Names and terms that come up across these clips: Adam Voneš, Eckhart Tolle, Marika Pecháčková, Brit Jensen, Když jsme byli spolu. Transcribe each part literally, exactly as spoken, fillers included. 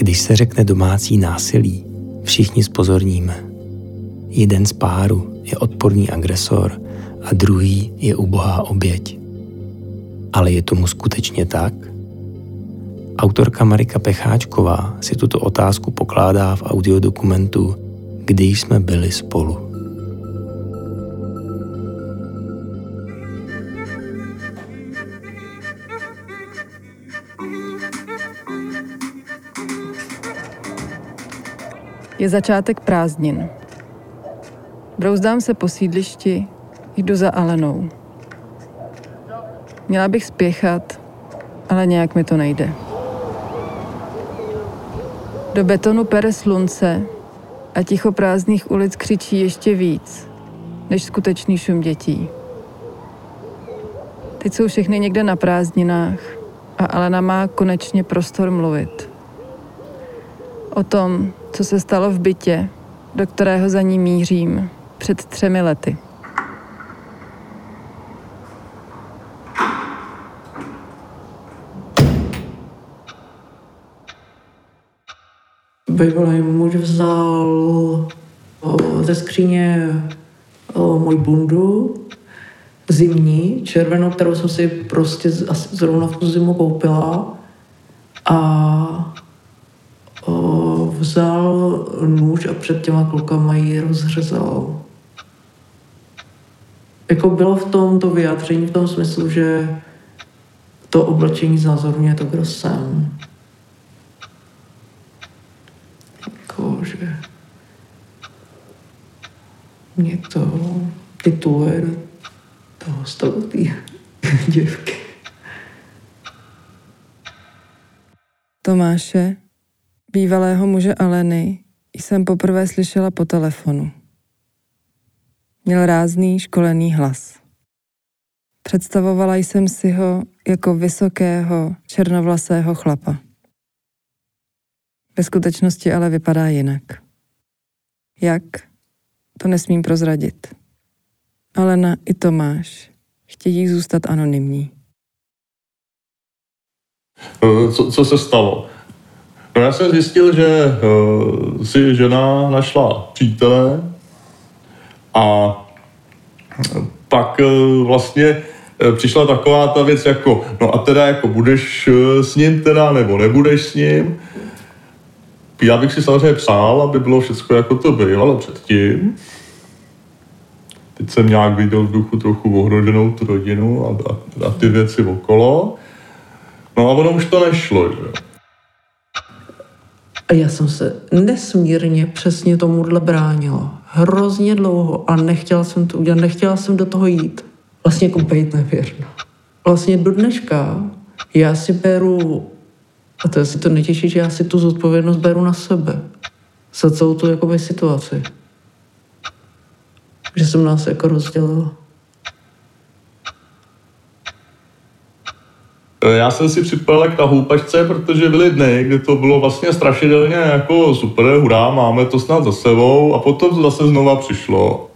Když se řekne domácí násilí, všichni zpozorníme. Jeden z párů je odporný agresor a druhý je ubohá oběť. Ale je tomu skutečně tak? Autorka Marika Pecháčková si tuto otázku pokládá v audiodokumentu Když jsme byli spolu. Je začátek prázdnin. Brouzdám se po sídlišti, jdu za Alenou. Měla bych spěchat, ale nějak mi to nejde. Do betonu pere slunce a ticho prázdných ulic křičí ještě víc, než skutečný šum dětí. Teď jsou všechny někde na prázdninách a Alena má konečně prostor mluvit. O tom, co se stalo v bytě, do kterého za ní mířím před třemi lety. Bývalý muž vzal ze skříně můj bundu, zimní, červenou, kterou jsem si prostě zrovna v tu zimu koupila, a vzal nůž a před těma klukama ji rozhřezal. Jako bylo v tom to vyjádření v tom smyslu, že to oblečení znázorňuje to, kdo jsem. Že mě to tituluje do toho stavu té děvky. Tomáše, bývalého muže Aleny, jsem poprvé slyšela po telefonu. Měl rázný, školený hlas. Představovala jsem si ho jako vysokého, černovlasého chlapa. Ve skutečnosti ale vypadá jinak. Jak? To nesmím prozradit. Alena i Tomáš chtějí zůstat anonymní. Co, co se stalo? No já jsem zjistil, že uh, si žena našla přítele a pak uh, vlastně přišla taková ta věc jako no a teda jako budeš s ním teda nebo nebudeš s ním. Já bych si samozřejmě psal, aby bylo všechno jako to bývalo předtím. Teď jsem nějak viděl v duchu trochu ohroženou tu rodinu a, a, a ty věci okolo. No a ono už to nešlo, že? A já jsem se nesmírně přesně tomuhle bránila. Hrozně dlouho a nechtěla jsem to udělat, nechtěla jsem do toho jít. Vlastně jako bejt nevěrna. Vlastně do dneška já si beru a to si to netěší, že já si tu zodpovědnost beru na sebe. Za celou tu jakoby situaci. Že jsem nás jako rozdělila. Já jsem si připojila k ta houpačce, protože byly dny, kdy to bylo vlastně strašidelně jako super, hurá, máme to snad za sebou a potom to zase znova přišlo.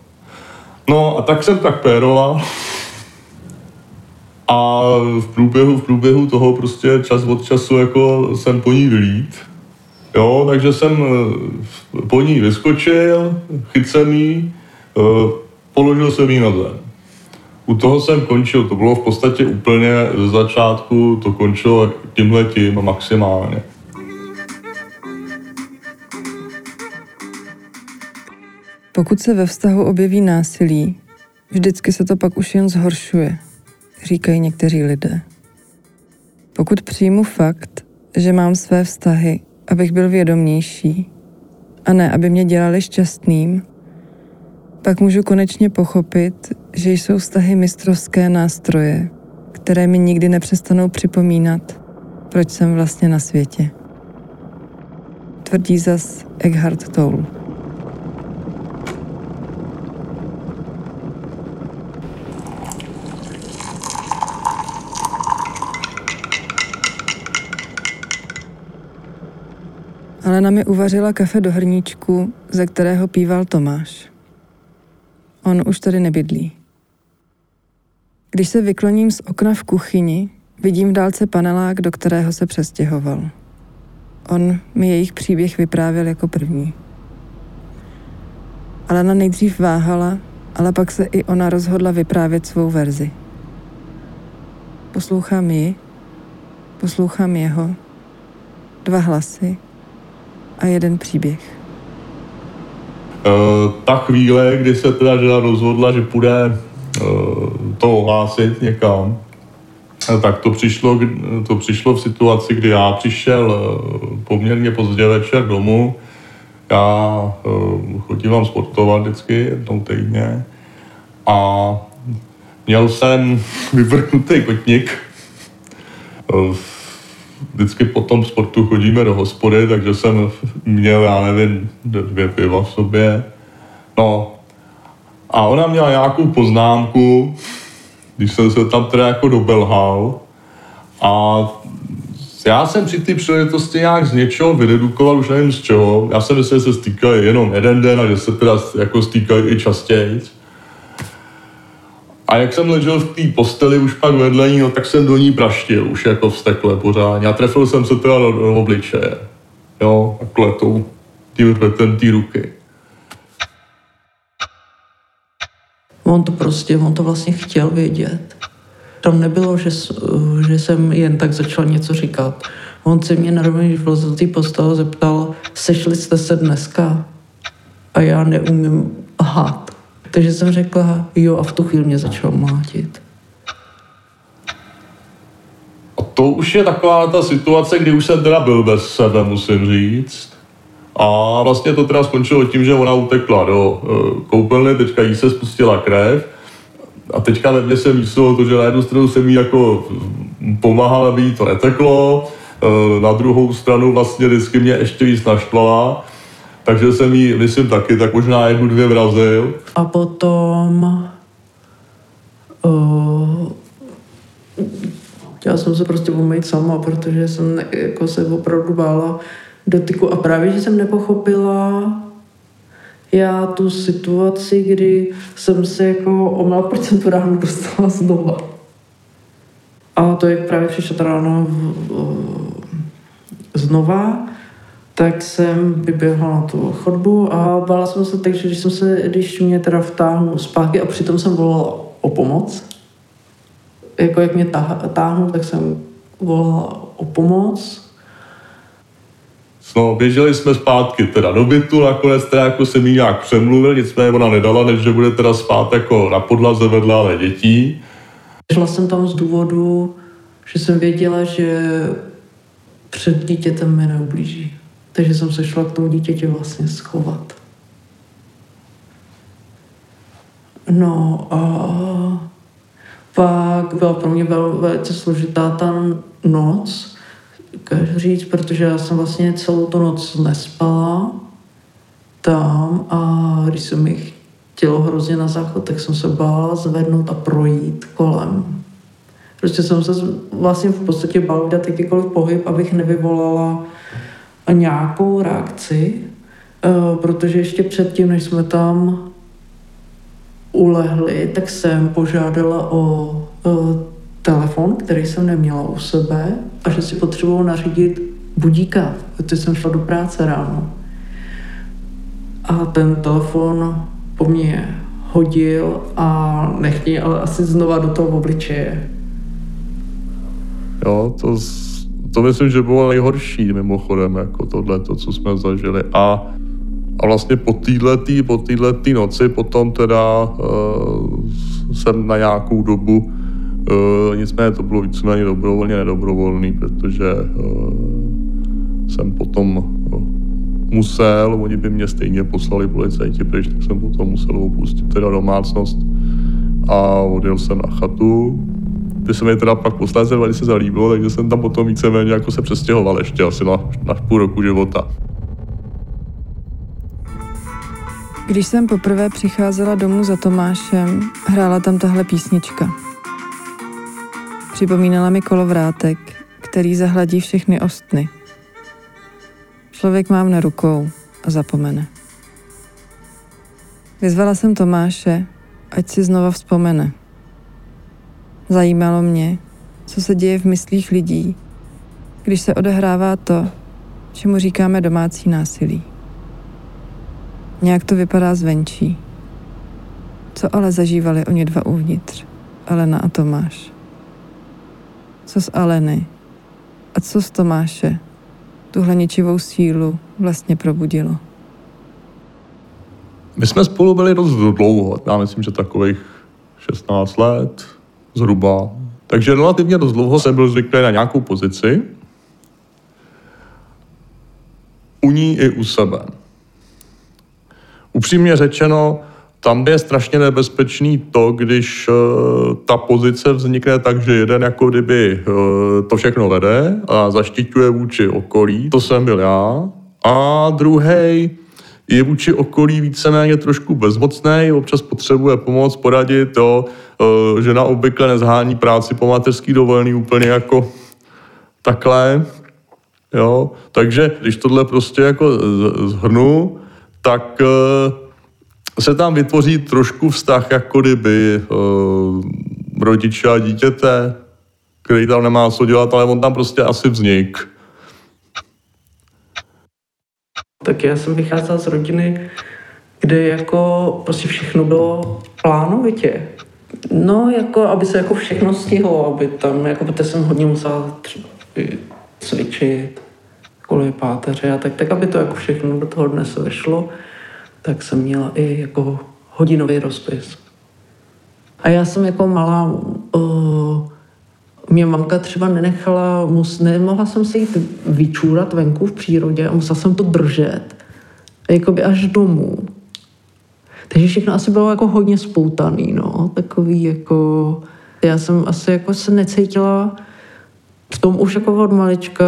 No a tak jsem tak péroval. A v průběhu, v průběhu toho prostě čas od času jako jsem po ní vylít. Jo, takže jsem po ní vyskočil, chycel jí, položil jsem jí na zem. U toho jsem končil, to bylo v podstatě úplně ze začátku, to končilo tímhletím maximálně. Pokud se ve vztahu objeví násilí, vždycky se to pak už jen zhoršuje, říkají někteří lidé. Pokud přijmu fakt, že mám své vztahy, abych byl vědomnější, a ne, aby mě dělali šťastným, pak můžu konečně pochopit, že jsou vztahy mistrovské nástroje, které mi nikdy nepřestanou připomínat, proč jsem vlastně na světě. Tvrdí zas Eckhart Tolle. Alena mi uvařila kafe do hrníčku, ze kterého píval Tomáš. On už tady nebydlí. Když se vykloním z okna v kuchyni, vidím v dálce panelák, do kterého se přestěhoval. on mi jejich příběh vyprávěl jako první. Alena nejdřív váhala, ale pak se i ona rozhodla vyprávět svou verzi. Poslouchám ji, poslouchám jeho, dva hlasy a jeden příběh. E, ta chvíle, kdy se teda žena rozhodla, že půjde e, to ohlásit někam, tak to přišlo, to přišlo v situaci, kdy já přišel poměrně pozdě večer domů. Já chodívám sportovat vždycky jednou týdně a měl jsem vyvrknutý kotník. Vždycky po tom sportu chodíme do hospody, takže jsem měl, já nevím, dvě piva v sobě. No a ona měla nějakou poznámku, když jsem se tam teda jako dobelhal a já jsem při té příležitosti nějak z něčeho vyredukoval, už nevím z čeho. Já jsem myslel, že se stýkají jenom jeden den a že se teda jako stýkají i častěji. A jak jsem ležel v té posteli už pak vedle ní, no, tak jsem do ní praštil už jako vztekle pořádně. A trefil jsem se teda do, do obličeje. Jo, takhle tou, tím rvětem té ruky. On to prostě, on to vlastně chtěl vědět. Tam nebylo, že, že jsem jen tak začal něco říkat. On se mě narovně vlezl do té postele a zeptal, sešli jste se dneska? A já neumím lhát. Takže jsem řekla, jo, a v tu chvíli mě začal mlátit. A to už je taková ta situace, kdy už jsem teda byl bez sebe, musím říct. A vlastně to teda skončilo tím, že ona utekla do koupelny, teďka jí se spustila krev. A teďka ve mně se myslelo to, že na jednu stranu jsem jí jako pomáhal, aby jí to neteklo, na druhou stranu vlastně vždycky mě ještě víc naštvala, takže jsem jí, myslím taky, tak možná jednu dvě vrazil. A potom uh, já jsem se prostě umýt sama, protože jsem ne, jako se opravdu bála dotyku a právě, že jsem nepochopila já tu situaci, kdy jsem se jako o malou procentu ráno dostala znova. A to, jak právě přišla ta ráno znova, tak jsem vyběhla na tu chodbu a bála jsem se tak, že když, jsem se, když mě teda vtáhnu zpátky a přitom jsem volala o pomoc, jako jak mě táhnu, tak jsem volala o pomoc. No, běželi jsme zpátky teda do bytu, nakonec teda jako jsem jí nějak přemluvil, nicméně ona nedala, než že bude teda spát jako na podlaze vedle ale dětí. Šla jsem tam z důvodu, že jsem věděla, že před dítětem mě neublíží. Takže jsem se šla k tomu dítěti vlastně schovat. No a pak byla pro mě velice složitá ta noc, říct, protože já jsem vlastně celou tu noc nespala tam a když se mi chtělo hrozně na záchod, tak jsem se bála zvednout a projít kolem. Prostě jsem se vlastně v podstatě bála dát jakýkoliv pohyb, abych nevyvolala nějakou reakci, protože ještě předtím, než jsme tam ulehli, tak jsem požádala o telefon, který jsem neměla u sebe a že si potřebovala nařídit budíka, protože jsem šla do práce ráno. A ten telefon po mně hodil a nechtěl, ale asi znova do toho obličeje. Jo, to, to myslím, že bylo nejhorší mimochodem, jako tohleto, co jsme zažili. A, a vlastně po týhletý, po týhletý noci potom teda e, jsem na nějakou dobu Uh, nicméně to bylo víceméně dobrovolně nedobrovolný, protože uh, jsem potom uh, musel, oni by mě stejně poslali policajti pryč, tak jsem potom musel opustit teda domácnost a odjel jsem na chatu. Ty se mi teda pak posléze velice zalíbilo, takže jsem tam potom víceméně jako se přestěhoval ještě asi na, na půl roku života. Když jsem poprvé přicházela domů za Tomášem, hrála tam tahle písnička. Připomínala mi kolovrátek, který zahladí všechny ostny. Člověk mávne rukou a zapomene. Vyzvala jsem Tomáše, ať si znova vzpomene. Zajímalo mě, co se děje v myslích lidí, když se odehrává to, čemu říkáme domácí násilí. Nějak to vypadá zvenčí. Co ale zažívali oni dva uvnitř, Alena a Tomáš? Co z Aleny a co z Tomáše tuhle ničivou sílu vlastně probudilo? My jsme spolu byli dost dlouho, já myslím, že takových šestnáct let zhruba. Takže relativně dost dlouho jsem byl zvyklý na nějakou pozici. U ní i u sebe. Upřímně řečeno, tam je strašně nebezpečný to, když uh, ta pozice vznikne tak, že jeden jako kdyby uh, to všechno vede a zaštiťuje vůči okolí, to jsem byl já, a druhej je vůči okolí víceméně trošku bezmocnej, občas potřebuje pomoc, poradit, to, uh, žena obvykle nezhání práci po mateřský dovolený úplně jako takhle. Jo? Takže když tohle prostě jako zhrnu, tak uh, se tam vytvoří trošku vztah jako kdyby uh, rodiče a dítěte, který tam nemá co dělat, ale on tam prostě asi vznik. Tak já jsem vycházel z rodiny, kde jako prostě všechno bylo plánovitě. No jako, aby se jako všechno stihlo, aby tam, jako protože jsem hodně musel třeba cvičit kvůli páteře a tak, tak aby to jako všechno do toho dnes vyšlo, tak jsem měla i jako hodinový rozpis. A já jsem jako malá, uh, mě mamka třeba nenechala, mus, nemohla jsem se jít vyčůrat venku v přírodě a musela jsem to držet, jakoby až domů. Takže všechno asi bylo jako hodně spoutaný, no, takový jako, já jsem asi jako se necítila v tom už jako od malička,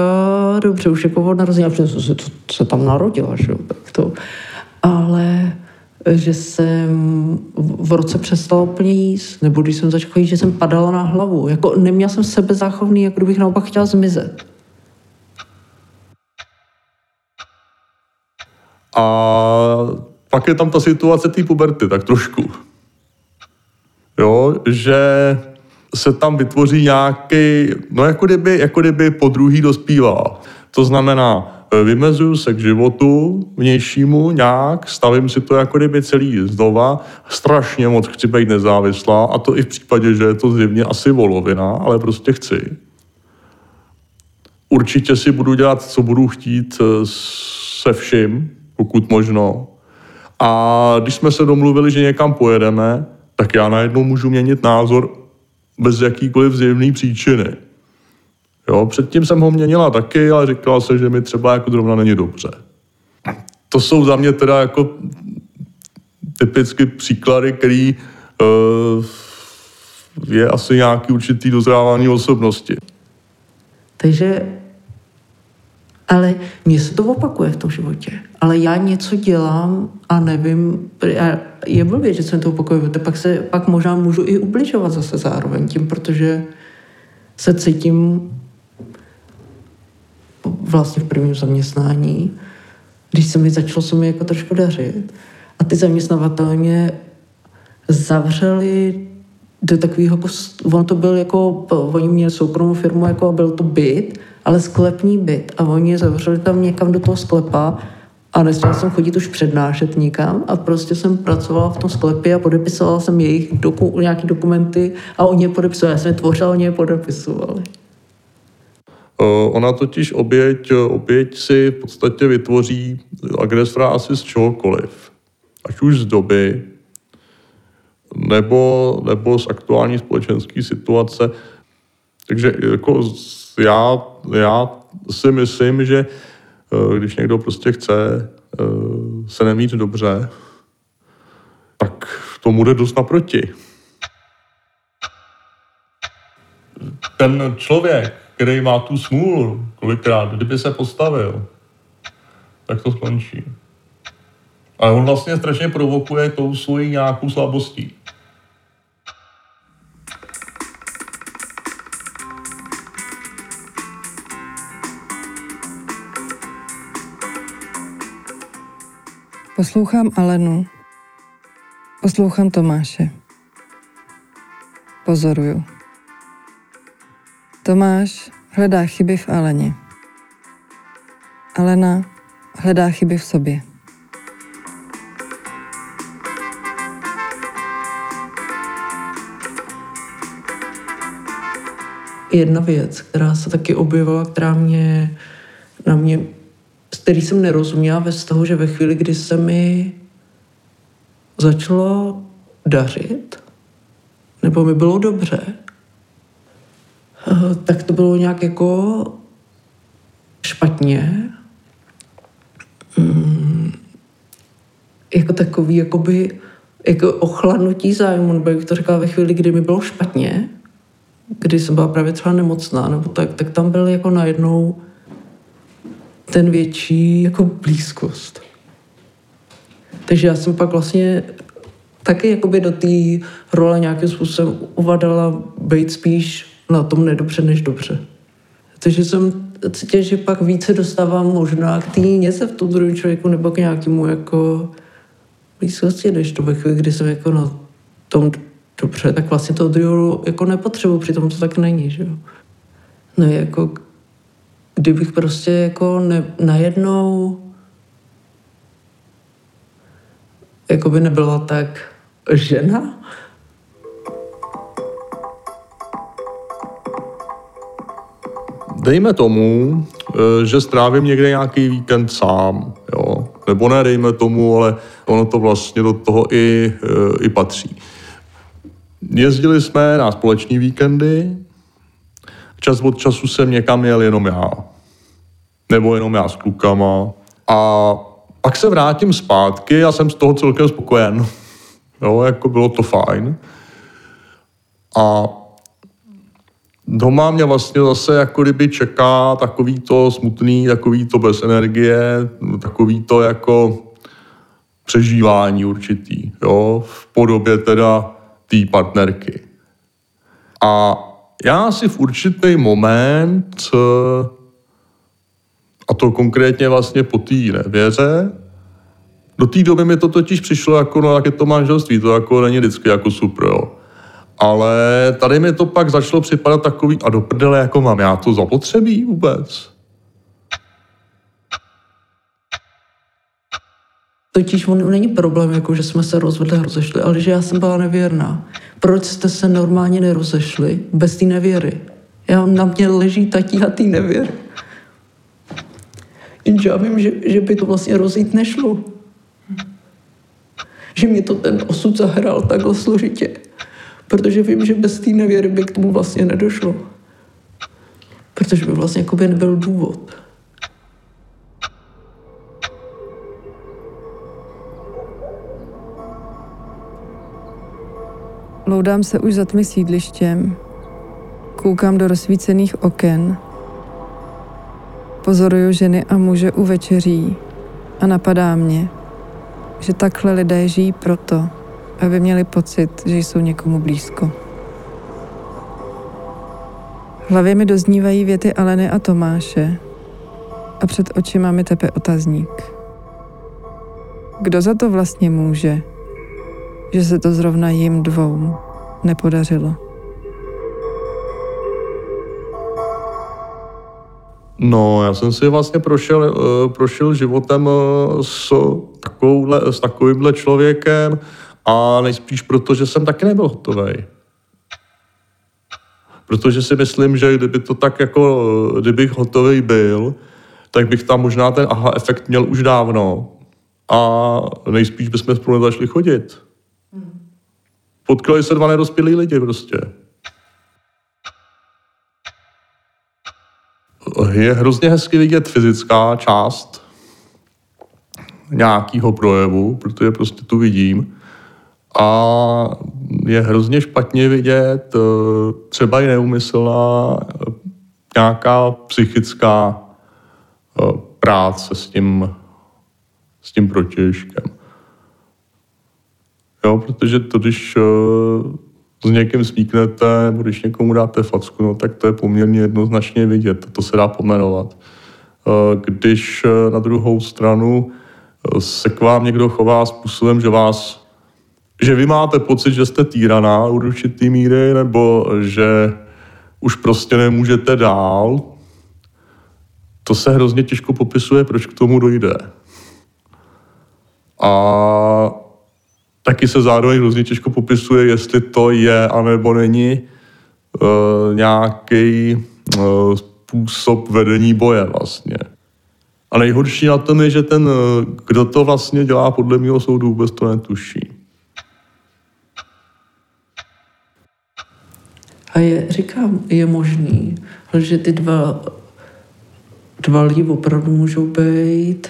dobře, už jako od narození, protože jsem se, se tam narodila, že jo, tak to. Ale že jsem v roce přestala úplně jíst, nebo když jsem začala jít, že jsem padala na hlavu. Jako neměla jsem sebezáchovný, jako kdybych naopak chtěla zmizet. A pak je tam ta situace té puberty, tak trošku. Jo, že se tam vytvoří nějaký, no jako kdyby, jako kdyby podruhý dospívá. To znamená, vymezuju se k životu vnějšímu nějak, stavím si to jako kdyby celý znova, strašně moc chci být nezávislá, a to i v případě, že je to zjevně asi volovina, ale prostě chci. Určitě si budu dělat, co budu chtít se vším, pokud možno. A když jsme se domluvili, že někam pojedeme, tak já najednou můžu měnit názor bez jakýkoliv zjevný příčiny. Jo, předtím jsem ho měnila taky, ale říkala se, že mi třeba jako zrovna není dobře. To jsou za mě teda jako typicky příklady, který uh, je asi nějaký určitý dozrávání osobnosti. Takže, ale mně se to opakuje v tom životě. Ale já něco dělám a nevím, a je blbě, že se to opakuje, pak, se, pak možná můžu i ubližovat zase zároveň tím, protože se cítím vlastně v prvním zaměstnání, když se mi začalo se mi jako trošku dařit. A ty zaměstnavatelé mě zavřeli do takového, jako, ono to byl jako, oni měli soukromou firmu, jako byl to byt, ale sklepní byt. A oni je zavřeli tam někam do toho sklepa a nesměla jsem chodit už přednášet nikam a prostě jsem pracovala v tom sklepě a podepisovala jsem jejich doku, nějaký dokumenty a oni je podepisovali. Já jsem je tvořila, oni je podepisovali. Ona totiž oběť, oběť si v podstatě vytvoří agresora asi z čehokoliv. Ať už z doby, nebo, nebo z aktuální společenské situace. Takže jako já, já si myslím, že když někdo prostě chce se nemít dobře, tak tomu jde dost naproti. Ten člověk, který má tu smůlu, kolikrát, kdyby se postavil, tak to skončí. Ale on vlastně strašně provokuje tou svojí nějakou slabostí. Poslouchám Alenu, poslouchám Tomáše, pozoruju. Tomáš hledá chyby v Aleně Alena hledá chyby v sobě. Jedna věc, která se taky objevila, která mě, na mě, který jsem nerozuměla ve vztahu, že ve chvíli, kdy se mi začalo dařit, nebo mi bylo dobře, tak to bylo nějak jako špatně, mm, jako takový, jakoby, jako ochladnutí zájmu, nebo jak to říkala, ve chvíli, kdy mi bylo špatně, kdy jsem byla právě třeba nemocná, nebo tak, tak tam byl jako najednou ten větší jako blízkost. Takže já jsem pak vlastně taky jakoby do té role nějakým způsobem uvadala být spíš na tom nedobře než dobře. Takže jsem cítila, že pak více dostávám možná k té něse v tom druhém člověku nebo k nějakému jako blízkosti, než to ve chvíli, kdy jsem jako na tom dobře, tak vlastně toho druhého jako nepotřebuji, přitom to tak není, že jo. No jako, kdybych prostě jako ne, najednou jako by nebyla tak žena. Dejme tomu, že strávím někde nějaký víkend sám, jo. Nebo ne, dejme tomu, ale ono to vlastně do toho i, i patří. Jezdili jsme na společní víkendy, čas od času jsem někam jel jenom já. Nebo jenom já s klukama. A pak se vrátím zpátky a jsem z toho celkem spokojen. Jo, jako bylo to fajn. A doma mě vlastně zase jako kdyby čeká takový to smutný, takový to bez energie, takový to jako přežívání určitý, jo, v podobě teda tý partnerky. A já si v určitý moment, a to konkrétně vlastně po té nevěře, do té doby mi to totiž přišlo jako, no jak je to manželství, to jako není vždycky jako super, jo. Ale tady mi to pak začalo připadat takový, a do prdele, jako mám já to zapotřebí vůbec? Totiž on není problém, jako že jsme se rozvedli a rozešli, ale že já jsem byla nevěrná. Proč jste se normálně nerozešli bez té nevěry? Já, na mě leží tatína té nevěry. Jenže já vím, že, že by to vlastně rozjít nešlo. Že mě to ten osud zahrál takhle složitě. Protože vím, že bez té nevěry by k tomu vlastně nedošlo. Protože by vlastně jako by nebyl důvod. Loudám se už za tmy sídlištěm, koukám do rozsvícených oken, pozoruju ženy a muže u večeří a napadá mě, že takhle lidé žijí proto, aby měli pocit, že jsou někomu blízko. V hlavě mi doznívají věty Aleny a Tomáše a před očima mi tepe otazník. Kdo za to vlastně může? Že se to zrovna jim dvou nepodařilo. No, já jsem si vlastně prošel, prošel životem s, takovouhle, s takovýmhle člověkem a nejspíš proto, že jsem taky nebyl hotovej. Protože si myslím, že kdyby to tak jako, kdybych hotovej byl, tak bych tam možná ten aha efekt měl už dávno a nejspíš bychom spolu nezačali chodit. Potkali se dva nerozpělí lidi prostě. Je hrozně hezky vidět fyzická část nějakého projevu, protože prostě tu vidím. A je hrozně špatně vidět třeba i neumyslná nějaká psychická práce s tím, s tím protějškem. Jo, protože to, když uh, s někým smíknete, nebo když někomu dáte facku, no, tak to je poměrně jednoznačně vidět. To se dá pomenovat. Uh, když uh, na druhou stranu uh, se k vám někdo chová způsobem, že vás, že vy máte pocit, že jste týraná u určitý míry, nebo že už prostě nemůžete dál, to se hrozně těžko popisuje, proč k tomu dojde. A taky se zároveň hrozně těžko popisuje, jestli to je anebo není e, nějaký e, způsob vedení boje vlastně. A nejhorší na tom je, že ten, kdo to vlastně dělá, podle mého soudu vůbec to netuší. A je, říkám, je možný, že ty dva, dva lidi opravdu můžou být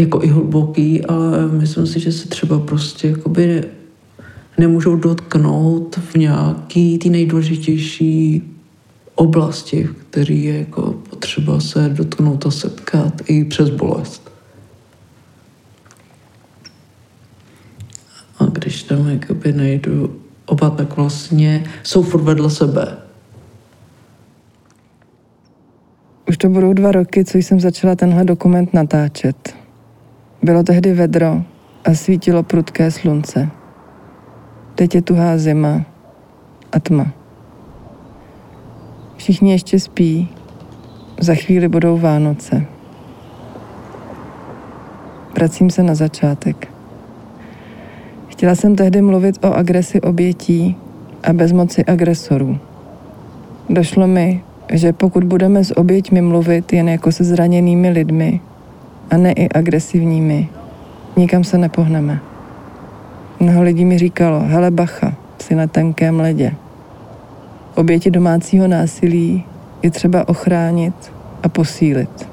jako i hluboký, ale myslím si, že se třeba prostě jakoby ne, nemůžou dotknout v nějaký ty nejdůležitější oblasti, v které je jako potřeba se dotknout a setkat i přes bolest. A když tam jakoby najdu oba, tak vlastně jsou furt vedle sebe. Už to budou dva roky, co jsem začala tenhle dokument natáčet. Bylo tehdy vedro a svítilo prudké slunce. Teď je tuhá zima a tma. Všichni ještě spí. Za chvíli budou Vánoce. Vracím se na začátek. Chtěla jsem tehdy mluvit o agresi obětí a bezmoci agresorů. Došlo mi, že pokud budeme s oběťmi mluvit jen jako se zraněnými lidmi a ne i agresivními, nikam se nepohneme. Mnoho lidí mi říkalo, hele bacha, jsi na tenkém ledě. Oběti domácího násilí je třeba ochránit a posílit.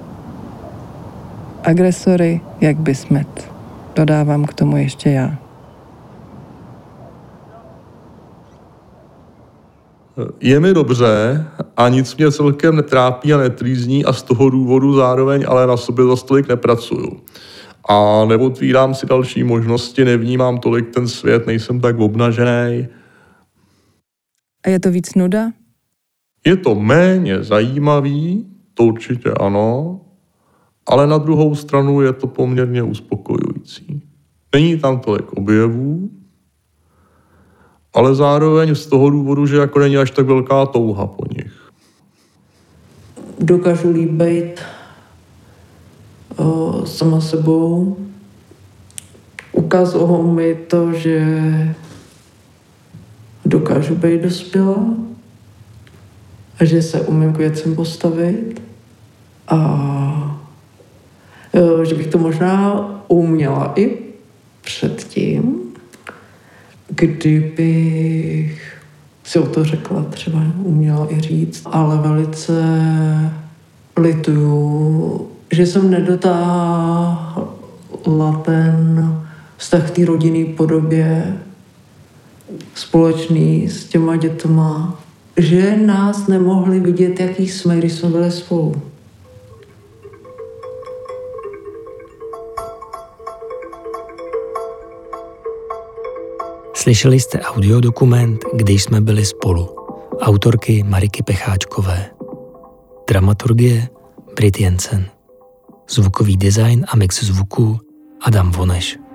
Agresory jak by smet, dodávám k tomu ještě já. Je mi dobře a nic mě celkem netrápí a netrýzní a z toho důvodu zároveň ale na sobě zas tolik nepracuju. A neotvírám si další možnosti, nevnímám tolik ten svět, nejsem tak obnažený. A je to víc nuda? Je to méně zajímavý, to určitě ano, ale na druhou stranu je to poměrně uspokojující. Není tam tolik objevů, ale zároveň z toho důvodu, že jako není až tak velká touha po nich. Dokážu líp být o, sama sebou. Ukázalo mi to, že dokážu být dospělá a že se umím k věcem postavit a o, že bych to možná uměla i předtím, kdybych si o to řekla, třeba uměla i říct, ale velice lituju, že jsem nedotáhla ten vztah té rodinný podobě společný s těma dětma, že nás nemohli vidět, jaký jsme, když jsme byli spolu. Slyšeli jste audiodokument Když jsme byli spolu, autorky Mariky Pecháčkové. Dramaturgie Brit Jensen. Zvukový design a mix zvuků Adam Voneš.